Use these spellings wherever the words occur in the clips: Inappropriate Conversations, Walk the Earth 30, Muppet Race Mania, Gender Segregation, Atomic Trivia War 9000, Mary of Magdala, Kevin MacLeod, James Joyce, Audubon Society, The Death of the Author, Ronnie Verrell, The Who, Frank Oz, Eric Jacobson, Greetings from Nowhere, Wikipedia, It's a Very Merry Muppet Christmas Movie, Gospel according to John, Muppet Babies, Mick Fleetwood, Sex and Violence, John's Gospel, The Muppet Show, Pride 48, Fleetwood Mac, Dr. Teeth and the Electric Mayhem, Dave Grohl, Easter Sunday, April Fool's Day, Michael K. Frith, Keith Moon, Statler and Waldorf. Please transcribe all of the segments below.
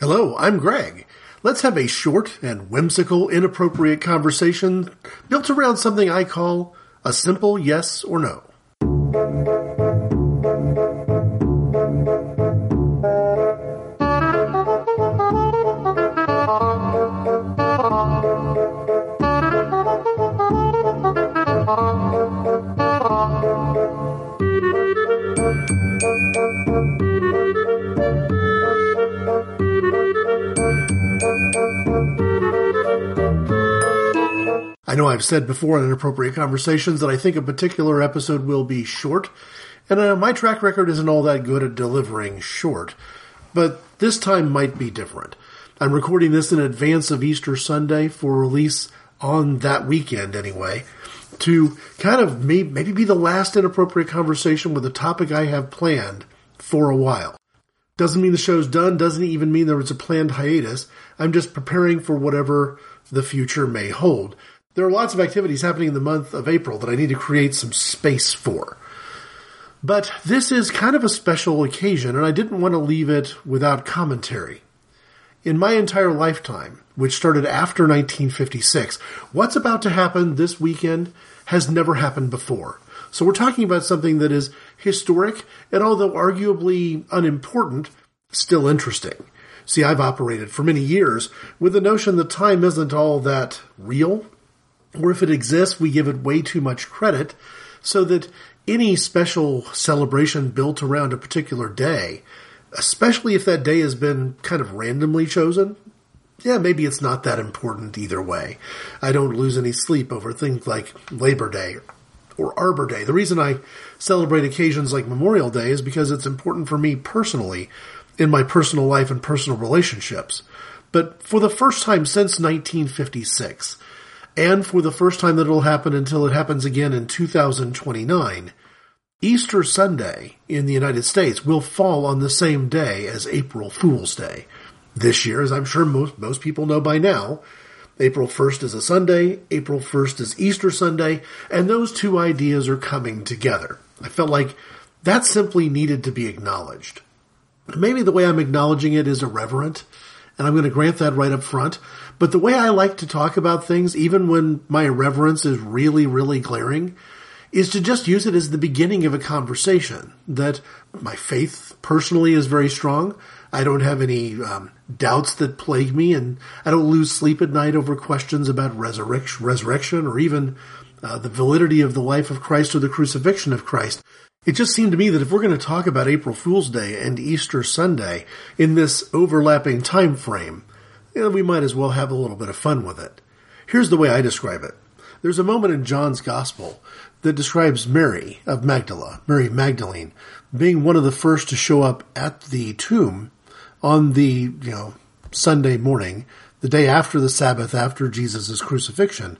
Hello, I'm Greg. Let's have a short and whimsical, inappropriate conversation built around something I call a simple yes or no. I know I've said before in Inappropriate Conversations that I think a particular episode will be short, and my track record isn't all that good at delivering short, but this time might be different. I'm recording this in advance of Easter Sunday for release on that weekend anyway, to kind of maybe be the last Inappropriate Conversation with a topic I have planned for a while. Doesn't mean the show's done, doesn't even mean there was a planned hiatus. I'm just preparing for whatever the future may hold. There are lots of activities happening in the month of April that I need to create some space for. But this is kind of a special occasion, and I didn't want to leave it without commentary. In my entire lifetime, which started after 1956, what's about to happen this weekend has never happened before. So we're talking about something that is historic, and although arguably unimportant, still interesting. See, I've operated for many years with the notion that time isn't all that real, or if it exists, we give it way too much credit, so that any special celebration built around a particular day, especially if that day has been kind of randomly chosen, yeah, maybe it's not that important either way. I don't lose any sleep over things like Labor Day or Arbor Day. The reason I celebrate occasions like Memorial Day is because it's important for me personally in my personal life and personal relationships. But for the first time since 1956, and for the first time that it'll happen until it happens again in 2029, Easter Sunday in the United States will fall on the same day as April Fool's Day. This year, as I'm sure most people know by now, April 1st is a Sunday, April 1st is Easter Sunday, and those two ideas are coming together. I felt like that simply needed to be acknowledged. Maybe the way I'm acknowledging it is irreverent, and I'm going to grant that right up front, but the way I like to talk about things, even when my irreverence is really, really glaring, is to just use it as the beginning of a conversation. That my faith personally is very strong. I don't have any doubts that plague me, and I don't lose sleep at night over questions about resurrection or even the validity of the life of Christ or the crucifixion of Christ. It just seemed to me that if we're going to talk about April Fool's Day and Easter Sunday in this overlapping time frame, we might as well have a little bit of fun with it. Here's the way I describe it. There's a moment in John's Gospel that describes Mary of Magdala, Mary Magdalene, being one of the first to show up at the tomb on the, Sunday morning, the day after the Sabbath, after Jesus' crucifixion,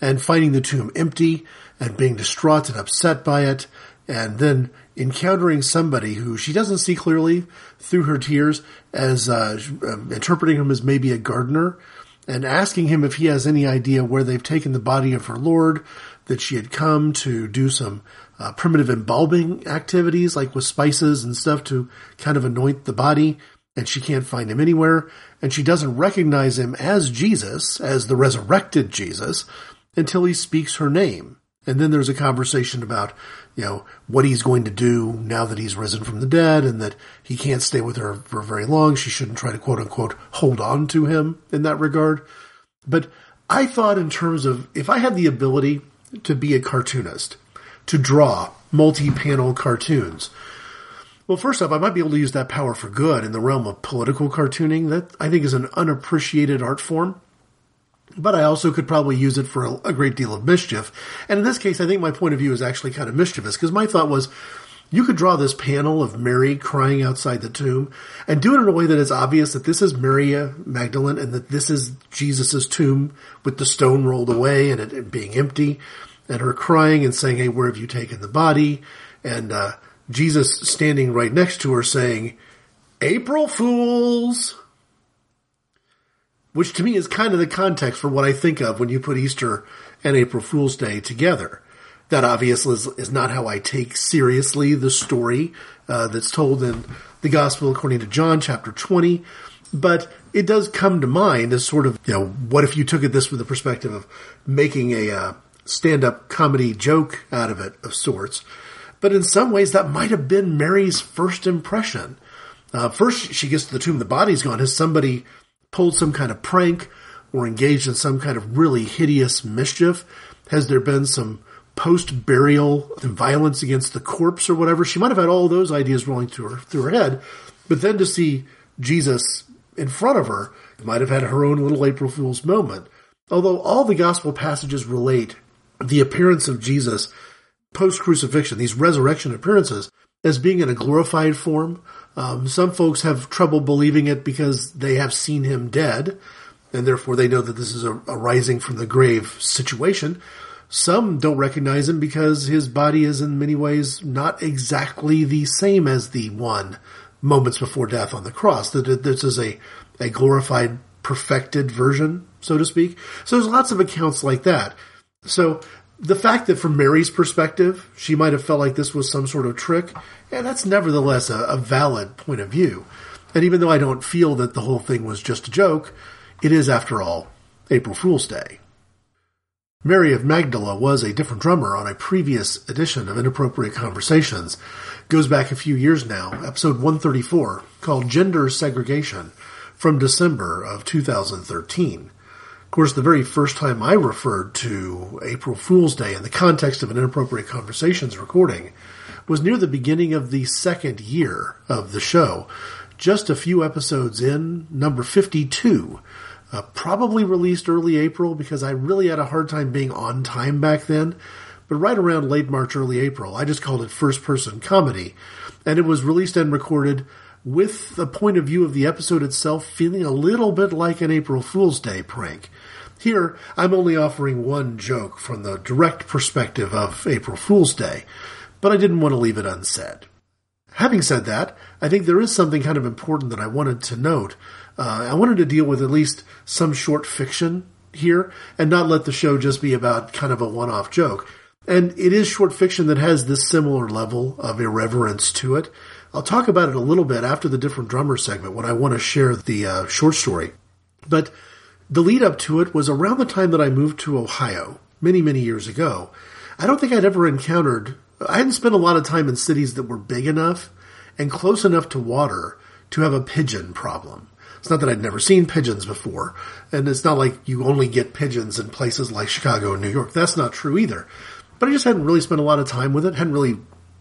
and finding the tomb empty and being distraught and upset by it, and then encountering somebody who she doesn't see clearly through her tears as interpreting him as maybe a gardener, and asking him if he has any idea where they've taken the body of her Lord, that she had come to do some primitive embalming activities, like with spices and stuff to kind of anoint the body, and she can't find him anywhere, and she doesn't recognize him as Jesus, as the resurrected Jesus, until he speaks her name. And then there's a conversation about, what he's going to do now that he's risen from the dead and that he can't stay with her for very long. She shouldn't try to, quote unquote, hold on to him in that regard. But I thought in terms of, if I had the ability to be a cartoonist, to draw multi-panel cartoons, well, first off, I might be able to use that power for good in the realm of political cartooning. That, I think, is an unappreciated art form. But I also could probably use it for a great deal of mischief. And in this case, I think my point of view is actually kind of mischievous, because my thought was, you could draw this panel of Mary crying outside the tomb and do it in a way that is obvious that this is Mary Magdalene and that this is Jesus' tomb with the stone rolled away and it being empty, and her crying and saying, hey, where have you taken the body? And Jesus standing right next to her saying, April Fools! Which to me is kind of the context for what I think of when you put Easter and April Fool's Day together. That obviously is not how I take seriously the story that's told in the Gospel according to John, chapter 20. But it does come to mind as sort of, you know, what if you took it this with the perspective of making a stand-up comedy joke out of it of sorts. But in some ways, that might have been Mary's first impression. First, she gets to the tomb, the body's gone. Has somebody pulled some kind of prank or engaged in some kind of really hideous mischief? Has there been some post-burial violence against the corpse or whatever? She might have had all those ideas rolling through her head. But then to see Jesus in front of her, might have had her own little April Fool's moment. Although all the gospel passages relate the appearance of Jesus post-crucifixion, these resurrection appearances, as being in a glorified form. Some folks have trouble believing it because they have seen him dead, and therefore they know that this is a rising from the grave situation. Some don't recognize him because his body is in many ways not exactly the same as the one moments before death on the cross. This is a glorified, perfected version, so to speak. So there's lots of accounts like that. So the fact that from Mary's perspective, she might have felt like this was some sort of trick, yeah, that's nevertheless a valid point of view. And even though I don't feel that the whole thing was just a joke, it is, after all, April Fool's Day. Mary of Magdala was a different drummer on a previous edition of Inappropriate Conversations. Goes back a few years now, episode 134, called Gender Segregation, from December of 2013. Of course, the very first time I referred to April Fool's Day in the context of an Inappropriate Conversations recording was near the beginning of the second year of the show, just a few episodes in, number 52. Probably released early April because I really had a hard time being on time back then. But right around late March, early April, I just called it First Person Comedy. And it was released and recorded with the point of view of the episode itself feeling a little bit like an April Fool's Day prank. Here, I'm only offering one joke from the direct perspective of April Fool's Day, but I didn't want to leave it unsaid. Having said that, I think there is something kind of important that I wanted to note. I wanted to deal with at least some short fiction here and not let the show just be about kind of a one-off joke. And it is short fiction that has this similar level of irreverence to it. I'll talk about it a little bit after the different drummer segment when I want to share the short story. But the lead up to it was around the time that I moved to Ohio many, many years ago. I don't think I'd ever encountered... I hadn't spent a lot of time in cities that were big enough and close enough to water to have a pigeon problem. It's not that I'd never seen pigeons before, and it's not like you only get pigeons in places like Chicago and New York. That's not true either. But I just hadn't really spent a lot of time with it, hadn't really, you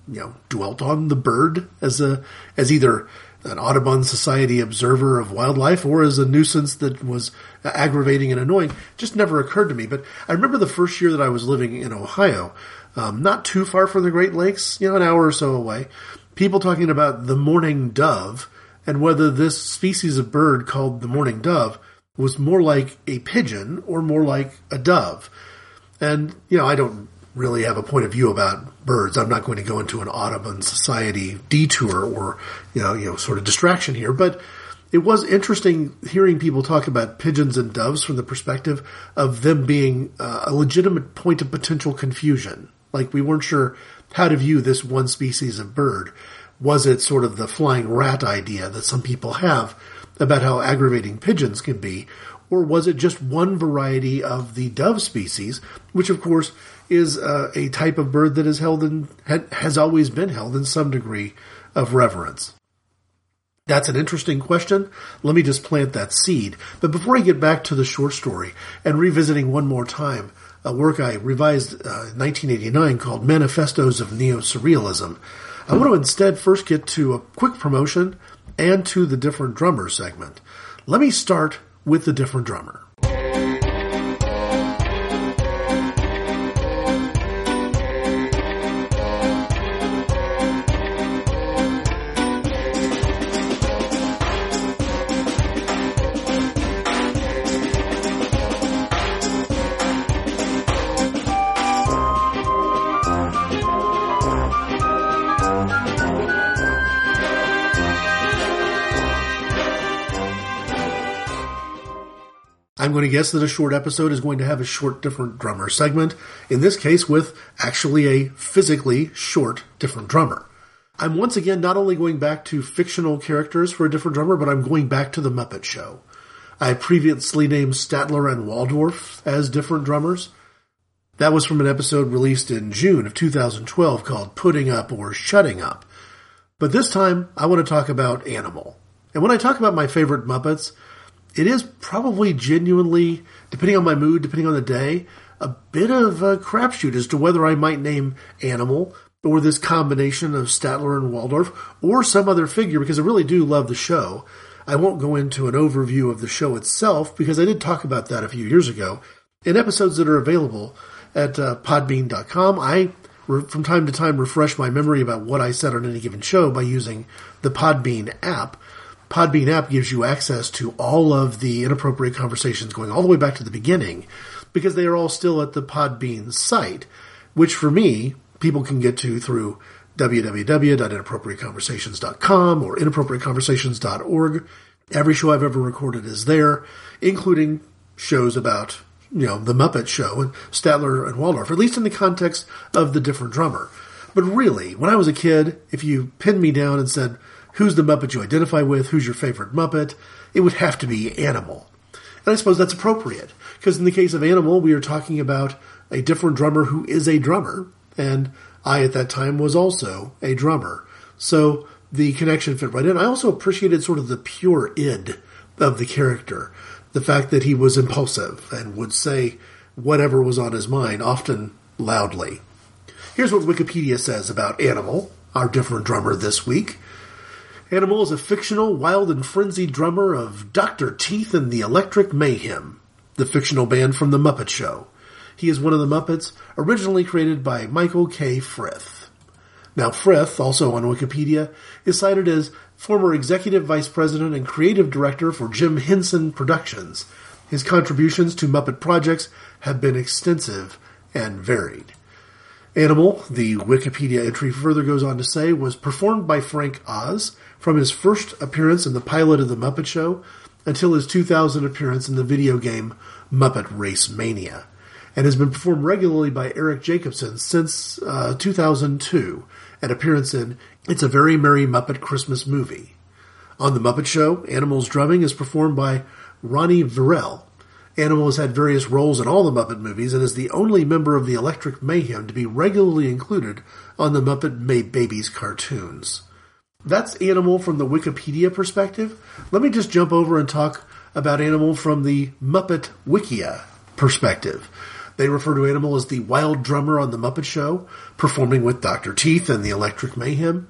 know, dwelt on the bird as either an Audubon Society observer of wildlife or as a nuisance that was aggravating and annoying. It just never occurred to me. But I remember the first year that I was living in Ohio, not too far from the Great Lakes, you know, an hour or so away, people talking about the mourning dove and whether this species of bird called the mourning dove was more like a pigeon or more like a dove. And, you know, I don't really have a point of view about birds. I'm not going to go into an Audubon Society detour or, you know, sort of distraction here. But it was interesting hearing people talk about pigeons and doves from the perspective of them being a legitimate point of potential confusion. Like, we weren't sure how to view this one species of bird. Was it sort of the flying rat idea that some people have about how aggravating pigeons can be? Or was it just one variety of the dove species, which, of course, is a type of bird that is held in, has always been held in some degree of reverence? That's an interesting question. Let me just plant that seed. But before I get back to the short story and revisiting one more time a work I revised in 1989 called Manifestos of Neo Surrealism, I want to instead first get to a quick promotion and to the Different Drummer segment. Let me start with the Different Drummer. I'm going to guess that a short episode is going to have a short different drummer segment, in this case with actually a physically short different drummer. I'm once again not only going back to fictional characters for a different drummer, but I'm going back to The Muppet Show. I previously named Statler and Waldorf as different drummers. That was from an episode released in June of 2012 called Putting Up or Shutting Up. But this time, I want to talk about Animal. And when I talk about my favorite Muppets, it is probably genuinely, depending on my mood, depending on the day, a bit of a crapshoot as to whether I might name Animal or this combination of Statler and Waldorf or some other figure, because I really do love the show. I won't go into an overview of the show itself because I did talk about that a few years ago in episodes that are available at podbean.com. I, from time to time, refresh my memory about what I said on any given show by using the Podbean app. Podbean app gives you access to all of the inappropriate conversations going all the way back to the beginning, because they are all still at the Podbean site, which for me, people can get to through www.inappropriateconversations.com or inappropriateconversations.org. Every show I've ever recorded is there, including shows about, The Muppet Show and Statler and Waldorf, at least in the context of the different drummer. But really, when I was a kid, if you pinned me down and said, who's the Muppet you identify with, who's your favorite Muppet, it would have to be Animal. And I suppose that's appropriate, because in the case of Animal, we are talking about a different drummer who is a drummer, and I, at that time, was also a drummer. So the connection fit right in. I also appreciated sort of the pure id of the character, the fact that he was impulsive and would say whatever was on his mind, often loudly. Here's what Wikipedia says about Animal, our different drummer this week. Animal is a fictional, wild, and frenzied drummer of Dr. Teeth and the Electric Mayhem, the fictional band from The Muppet Show. He is one of the Muppets, originally created by Michael K. Frith. Now, Frith, also on Wikipedia, is cited as former executive vice president and creative director for Jim Henson Productions. His contributions to Muppet projects have been extensive and varied. Animal, the Wikipedia entry further goes on to say, was performed by Frank Oz from his first appearance in the pilot of The Muppet Show until his 2000 appearance in the video game Muppet Race Mania, and has been performed regularly by Eric Jacobson since 2002, an appearance in It's a Very Merry Muppet Christmas Movie. On The Muppet Show, Animal's drumming is performed by Ronnie Verrell. Animal has had various roles in all the Muppet movies and is the only member of the Electric Mayhem to be regularly included on the Muppet Babies cartoons. That's Animal from the Wikipedia perspective. Let me just jump over and talk about Animal from the Muppet Wikia perspective. They refer to Animal as the wild drummer on The Muppet Show, performing with Dr. Teeth and the Electric Mayhem.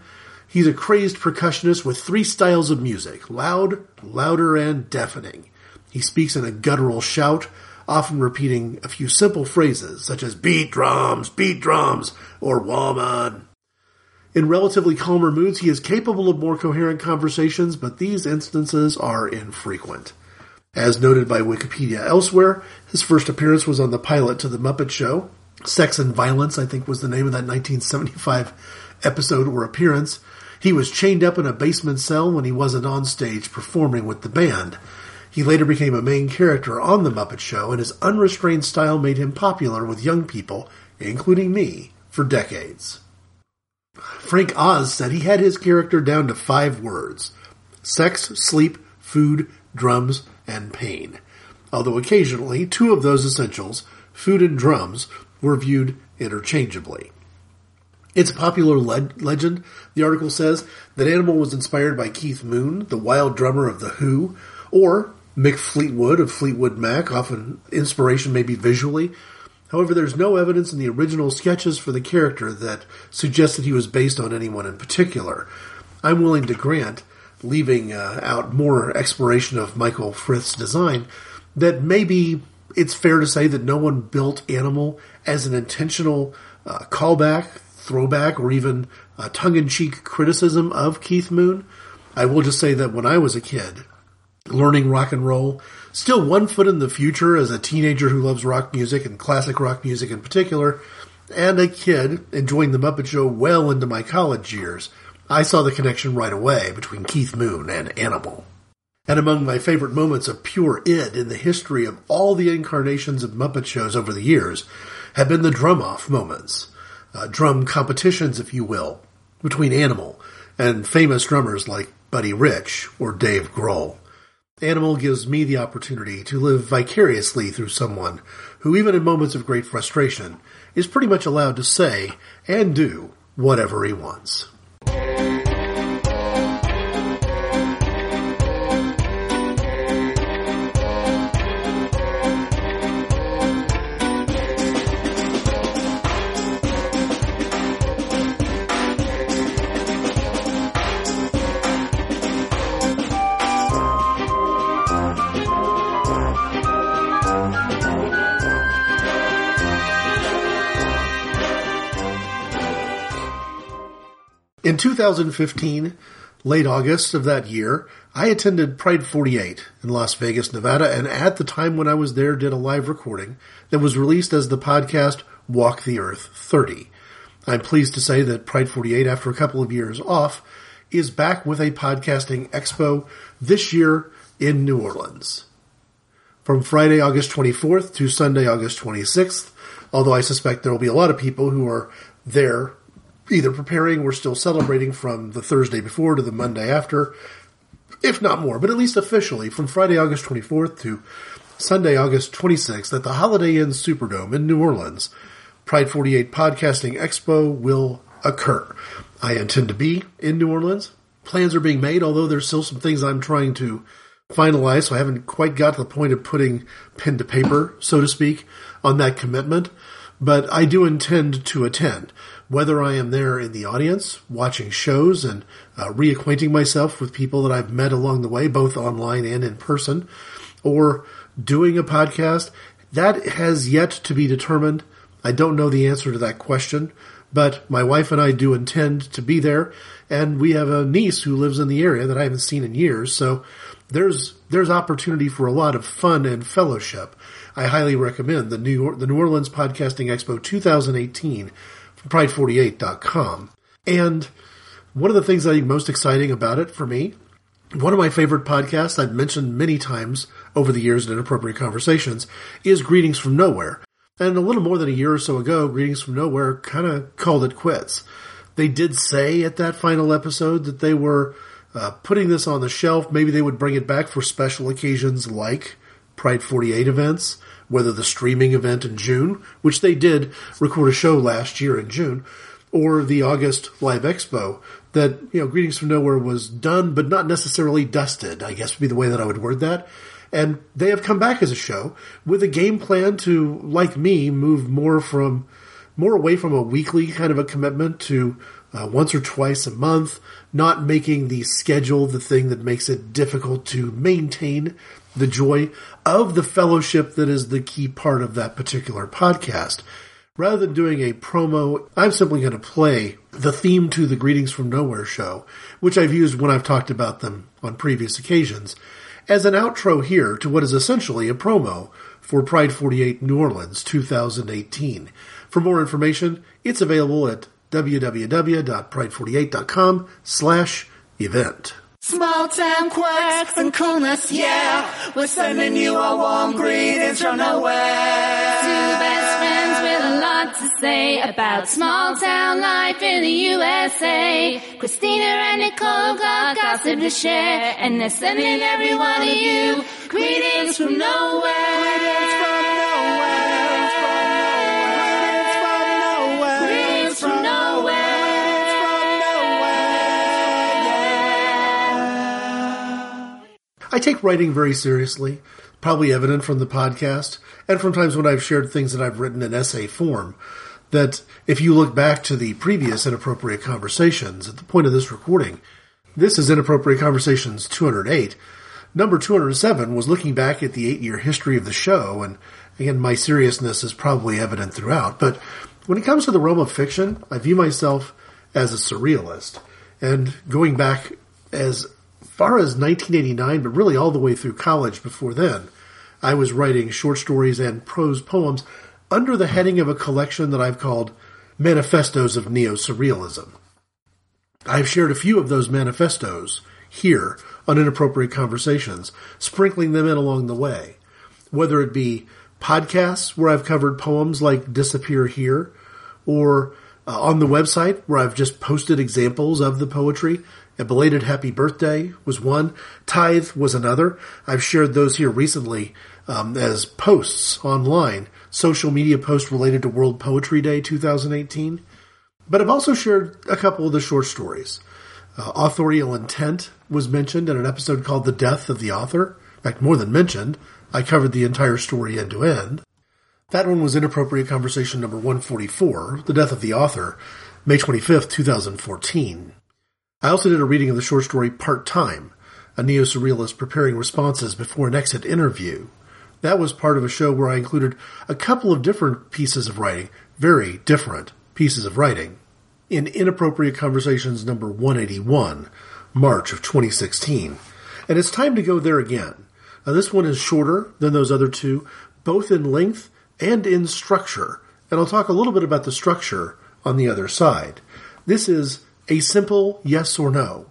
He's a crazed percussionist with three styles of music: loud, louder, and deafening. He speaks in a guttural shout, often repeating a few simple phrases such as beat drums, or woman. In relatively calmer moods, he is capable of more coherent conversations, but these instances are infrequent. As noted by Wikipedia elsewhere, his first appearance was on the pilot to The Muppet Show. Sex and Violence, I think, was the name of that 1975 episode or appearance. He was chained up in a basement cell when he wasn't on stage performing with the band. He later became a main character on The Muppet Show, and his unrestrained style made him popular with young people, including me, for decades. Frank Oz said he had his character down to 5 words: sex, sleep, food, drums, and pain. Although occasionally, 2 of those essentials, food and drums, were viewed interchangeably. It's a popular legend, the article says, that Animal was inspired by Keith Moon, the wild drummer of The Who, or Mick Fleetwood of Fleetwood Mac. Often inspiration may be visually. However, there's no evidence in the original sketches for the character that suggests that he was based on anyone in particular. I'm willing to grant, leaving out more exploration of Michael Frith's design, that maybe it's fair to say that no one built Animal as an intentional callback, throwback, or even tongue-in-cheek criticism of Keith Moon. I will just say that when I was a kid, learning rock and roll, still one foot in the future as a teenager who loves rock music and classic rock music in particular, and a kid enjoying The Muppet Show well into my college years, I saw the connection right away between Keith Moon and Animal. And among my favorite moments of pure id in the history of all the incarnations of Muppet shows over the years have been the drum-off moments, drum competitions, if you will, between Animal and famous drummers like Buddy Rich or Dave Grohl. Animal gives me the opportunity to live vicariously through someone who, even in moments of great frustration, is pretty much allowed to say and do whatever he wants. In 2015, late August of that year, I attended Pride 48 in Las Vegas, Nevada, and at the time when I was there, did a live recording that was released as the podcast Walk the Earth 30. I'm pleased to say that Pride 48, after a couple of years off, is back with a podcasting expo this year in New Orleans. From Friday, August 24th to Sunday, August 26th, although I suspect there will be a lot of people who are there either preparing or still celebrating from the Thursday before to the Monday after, if not more, but at least officially from Friday, August 24th to Sunday, August 26th at the Holiday Inn Superdome in New Orleans, Pride 48 Podcasting Expo will occur. I intend to be in New Orleans. Plans are being made, although there's still some things I'm trying to finalize, so I haven't quite got to the point of putting pen to paper, so to speak, on that commitment, but I do intend to attend. Whether I am there in the audience, watching shows, and reacquainting myself with people that I've met along the way, both online and in person, or doing a podcast, that has yet to be determined. I don't know the answer to that question, but my wife and I do intend to be there, and we have a niece who lives in the area that I haven't seen in years, so there's opportunity for a lot of fun and fellowship. I highly recommend the New Orleans Podcasting Expo 2018 Pride48.com. And one of the things I think most exciting about it for me, one of my favorite podcasts I've mentioned many times over the years in Inappropriate Conversations, is Greetings from Nowhere. And a little more than a year or so ago, Greetings from Nowhere kind of called it quits. They did say at that final episode that they were putting this on the shelf. Maybe they would bring it back for special occasions like Pride 48 events, whether the streaming event in June, which they did record a show last year in June, or the August Live Expo, that, you know, Greetings from Nowhere was done, but not necessarily dusted, I guess would be the way that I would word that. And they have come back as a show with a game plan to, like me, move more away from a weekly kind of a commitment to once or twice a month, not making the schedule the thing that makes it difficult to maintain the joy of the fellowship that is the key part of that particular podcast. Rather than doing a promo, I'm simply going to play the theme to the Greetings from Nowhere show, which I've used when I've talked about them on previous occasions, as an outro here to what is essentially a promo for Pride 48 New Orleans 2018. For more information, it's available at www.pride48.com/event. Small town quirks and coolness, yeah. We're sending you our warm greetings from nowhere. Two best friends with a lot to say about small town life in the USA. Christina and Nicole got gossip to share, and they're sending every one of you greetings from nowhere. Greetings from I take writing very seriously, probably evident from the podcast, and from times when I've shared things that I've written in essay form, that if you look back to the previous Inappropriate Conversations, at the point of this recording, this is Inappropriate Conversations 208. Number 207 was looking back at the 8-year history of the show, and again, my seriousness is probably evident throughout, but when it comes to the realm of fiction, I view myself as a surrealist, and going back as far as 1989, but really all the way through college before then, I was writing short stories and prose poems under the heading of a collection that I've called Manifestos of Neo Surrealism. I've shared a few of those manifestos here on Inappropriate Conversations, sprinkling them in along the way, whether it be podcasts where I've covered poems like Disappear Here, or on the website where I've just posted examples of the poetry. A belated happy birthday was one. Tithe was another. I've shared those here recently as posts online, social media posts related to World Poetry Day 2018. But I've also shared a couple of the short stories. Authorial intent was mentioned in an episode called The Death of the Author. In fact, more than mentioned, I covered the entire story end to end. That one was Inappropriate Conversation number 144, The Death of the Author, May 25th, 2014. I also did a reading of the short story Part-Time, a neo-surrealist preparing responses before an exit interview. That was part of a show where I included a couple of different pieces of writing, very different pieces of writing. In Inappropriate Conversations number 181, March of 2016. And it's time to go there again. Now, this one is shorter than those other two, both in length and in structure. And I'll talk a little bit about the structure on the other side. This is a simple yes or no.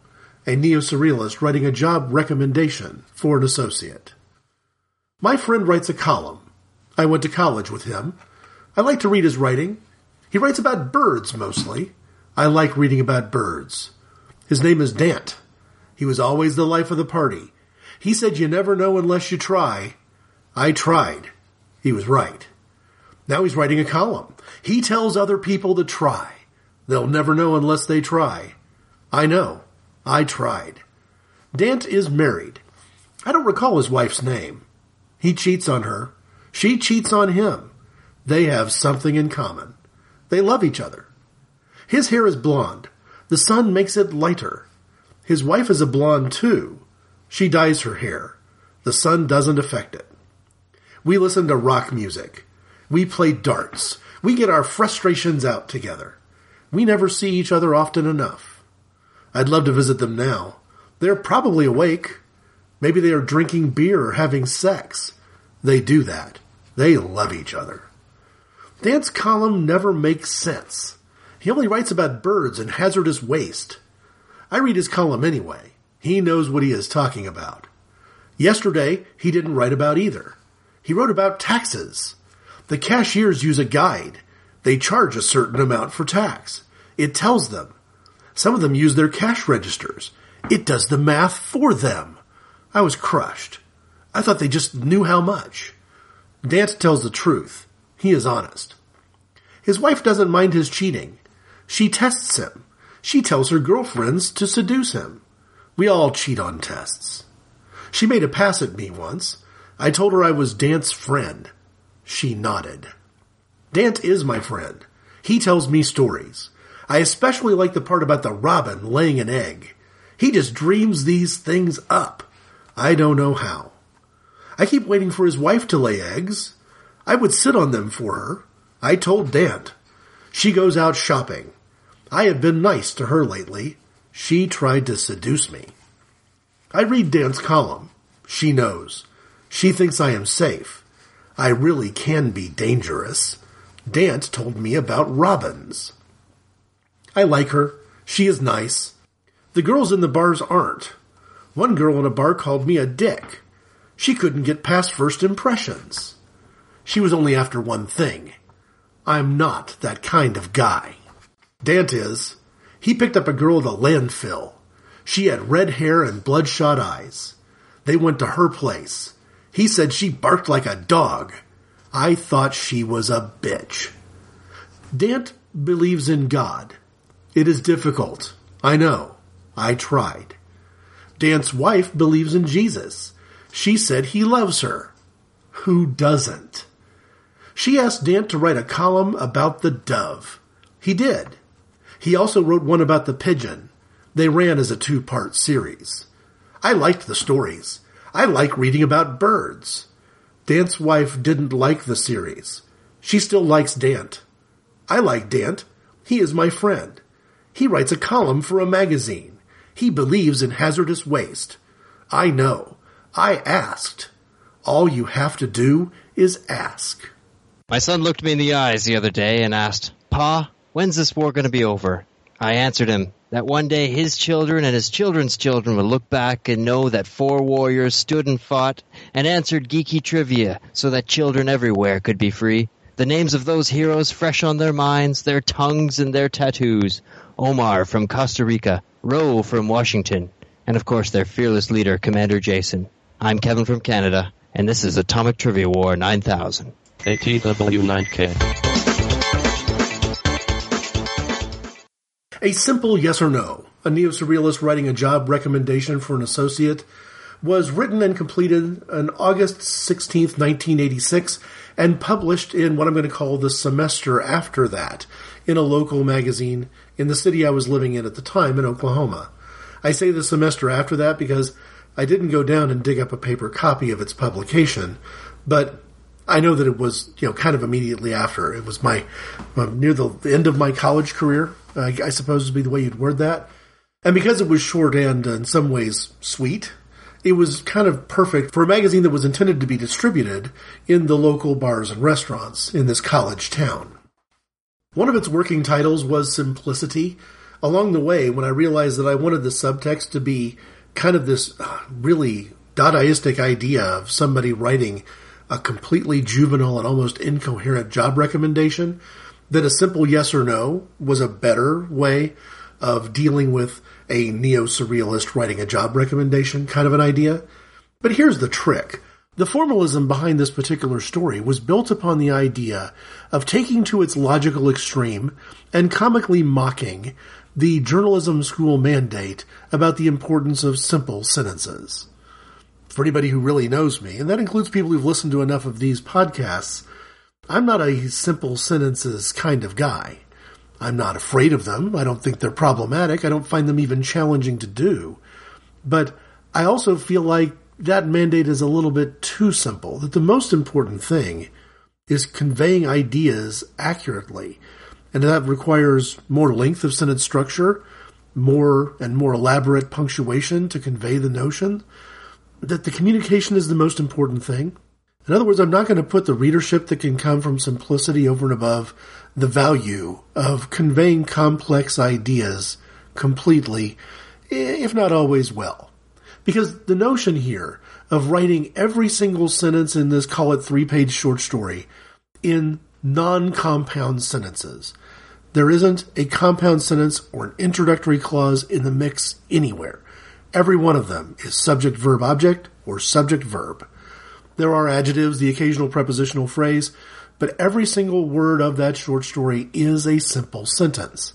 A neo-surrealist writing a job recommendation for an associate. My friend writes a column. I went to college with him. I like to read his writing. He writes about birds mostly. I like reading about birds. His name is Dant. He was always the life of the party. He said you never know unless you try. I tried. He was right. Now he's writing a column. He tells other people to try. They'll never know unless they try. I know. I tried. Dant is married. I don't recall his wife's name. He cheats on her. She cheats on him. They have something in common. They love each other. His hair is blonde. The sun makes it lighter. His wife is a blonde, too. She dyes her hair. The sun doesn't affect it. We listen to rock music. We play darts. We get our frustrations out together. We never see each other often enough. I'd love to visit them now. They're probably awake. Maybe they are drinking beer or having sex. They do that. They love each other. Dan's column never makes sense. He only writes about birds and hazardous waste. I read his column anyway. He knows what he is talking about. Yesterday, he didn't write about either. He wrote about taxes. The cashiers use a guide. They charge a certain amount for tax. It tells them. Some of them use their cash registers. It does the math for them. I was crushed. I thought they just knew how much. Dant tells the truth. He is honest. His wife doesn't mind his cheating. She tests him. She tells her girlfriends to seduce him. We all cheat on tests. She made a pass at me once. I told her I was Dant's friend. She nodded. Dant is my friend. He tells me stories. I especially like the part about the robin laying an egg. He just dreams these things up. I don't know how. I keep waiting for his wife to lay eggs. I would sit on them for her. I told Dant. She goes out shopping. I have been nice to her lately. She tried to seduce me. I read Dant's column. She knows. She thinks I am safe. I really can be dangerous. Dant told me about robins. I like her. She is nice. The girls in the bars aren't. One girl in a bar called me a dick. She couldn't get past first impressions. She was only after one thing. I'm not that kind of guy. Dant is. He picked up a girl at a landfill. She had red hair and bloodshot eyes. They went to her place. He said she barked like a dog. I thought she was a bitch. Dant believes in God. It is difficult. I know. I tried. Dant's wife believes in Jesus. She said he loves her. Who doesn't? She asked Dant to write a column about the dove. He did. He also wrote one about the pigeon. They ran as a two-part series. I liked the stories. I like reading about birds. Dant's wife didn't like the series. She still likes Dant. I like Dant. He is my friend. He writes a column for a magazine. He believes in hazardous waste. I know. I asked. All you have to do is ask. My son looked me in the eyes the other day and asked, "Pa, when's this war going to be over?" I answered him that one day his children and his children's children would look back and know that four warriors stood and fought and answered geeky trivia so that children everywhere could be free. The names of those heroes fresh on their minds, their tongues and their tattoos. Omar from Costa Rica, Roe from Washington, and of course their fearless leader, Commander Jason. I'm Kevin from Canada, and this is Atomic Trivia War 9000. ATW9K. A simple yes or no, a neo-surrealist writing a job recommendation for an associate, was written and completed on August 16th, 1986, and published in what I'm going to call the semester after that, in a local magazine in the city I was living in at the time, in Oklahoma. I say the semester after that because I didn't go down and dig up a paper copy of its publication, but I know that it was, kind of immediately after. It was near the end of my college career, I suppose would be the way you'd word that. And because it was short and in some ways sweet, it was kind of perfect for a magazine that was intended to be distributed in the local bars and restaurants in this college town. One of its working titles was Simplicity. Along the way, when I realized that I wanted the subtext to be kind of this really Dadaistic idea of somebody writing a completely juvenile and almost incoherent job recommendation, that a simple yes or no was a better way of dealing with a neo-surrealist writing a job recommendation kind of an idea. But here's the trick. The formalism behind this particular story was built upon the idea of taking to its logical extreme and comically mocking the journalism school mandate about the importance of simple sentences. For anybody who really knows me, and that includes people who've listened to enough of these podcasts, I'm not a simple sentences kind of guy. I'm not afraid of them. I don't think they're problematic. I don't find them even challenging to do. But I also feel like that mandate is a little bit too simple, that the most important thing is conveying ideas accurately. And that requires more length of sentence structure, more elaborate punctuation to convey the notion that the communication is the most important thing. In other words, I'm not going to put the readership that can come from simplicity over and above the value of conveying complex ideas completely, if not always well. Because the notion here of writing every single sentence in this, call it 3-page short story, in non-compound sentences. There isn't a compound sentence or an introductory clause in the mix anywhere. Every one of them is subject-verb-object or subject-verb. There are adjectives, the occasional prepositional phrase, but every single word of that short story is a simple sentence.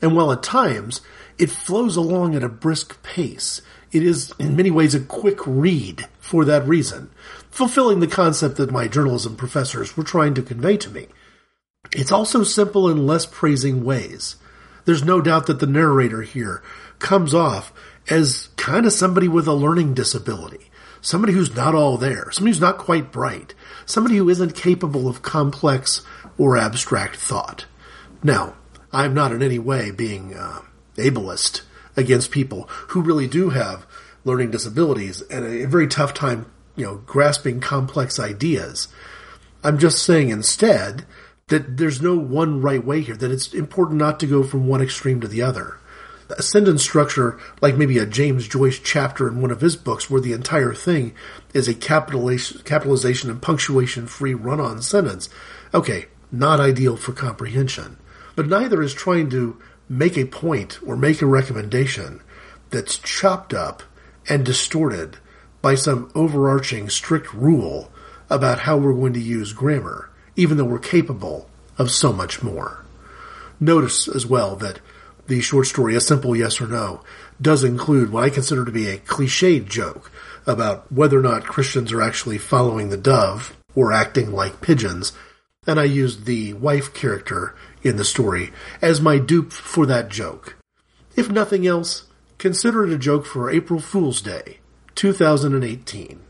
And while at times it flows along at a brisk pace, it is in many ways a quick read for that reason, fulfilling the concept that my journalism professors were trying to convey to me. It's also simple in less praising ways. There's no doubt that the narrator here comes off as kind of somebody with a learning disability. Somebody who's not all there, somebody who's not quite bright, somebody who isn't capable of complex or abstract thought. Now, I'm not in any way being ableist against people who really do have learning disabilities and a very tough time, grasping complex ideas. I'm just saying instead that there's no one right way here, that it's important not to go from one extreme to the other. A sentence structure like maybe a James Joyce chapter in one of his books where the entire thing is a capitalization and punctuation-free run-on sentence. Okay, not ideal for comprehension. But neither is trying to make a point or make a recommendation that's chopped up and distorted by some overarching strict rule about how we're going to use grammar, even though we're capable of so much more. Notice as well that the short story, A Simple Yes or No, does include what I consider to be a cliched joke about whether or not Christians are actually following the dove or acting like pigeons, and I used the wife character in the story as my dupe for that joke. If nothing else, consider it a joke for April Fool's Day, 2018.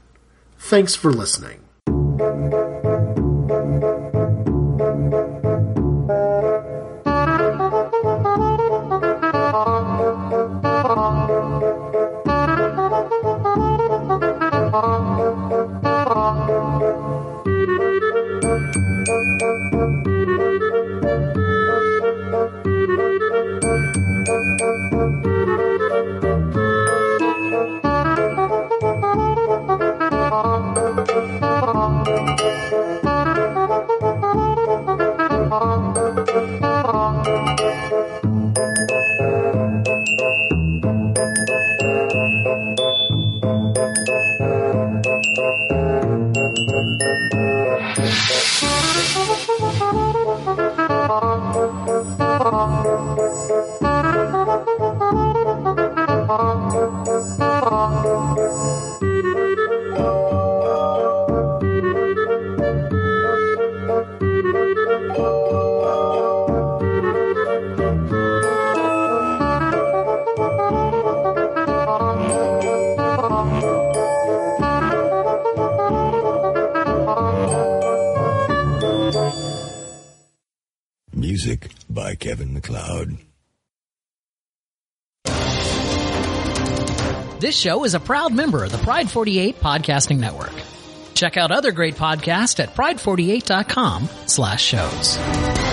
Thanks for listening. music by Kevin MacLeod. This show is a proud member of the Pride 48 Podcasting Network. Check out other great podcasts at pride48.com/shows.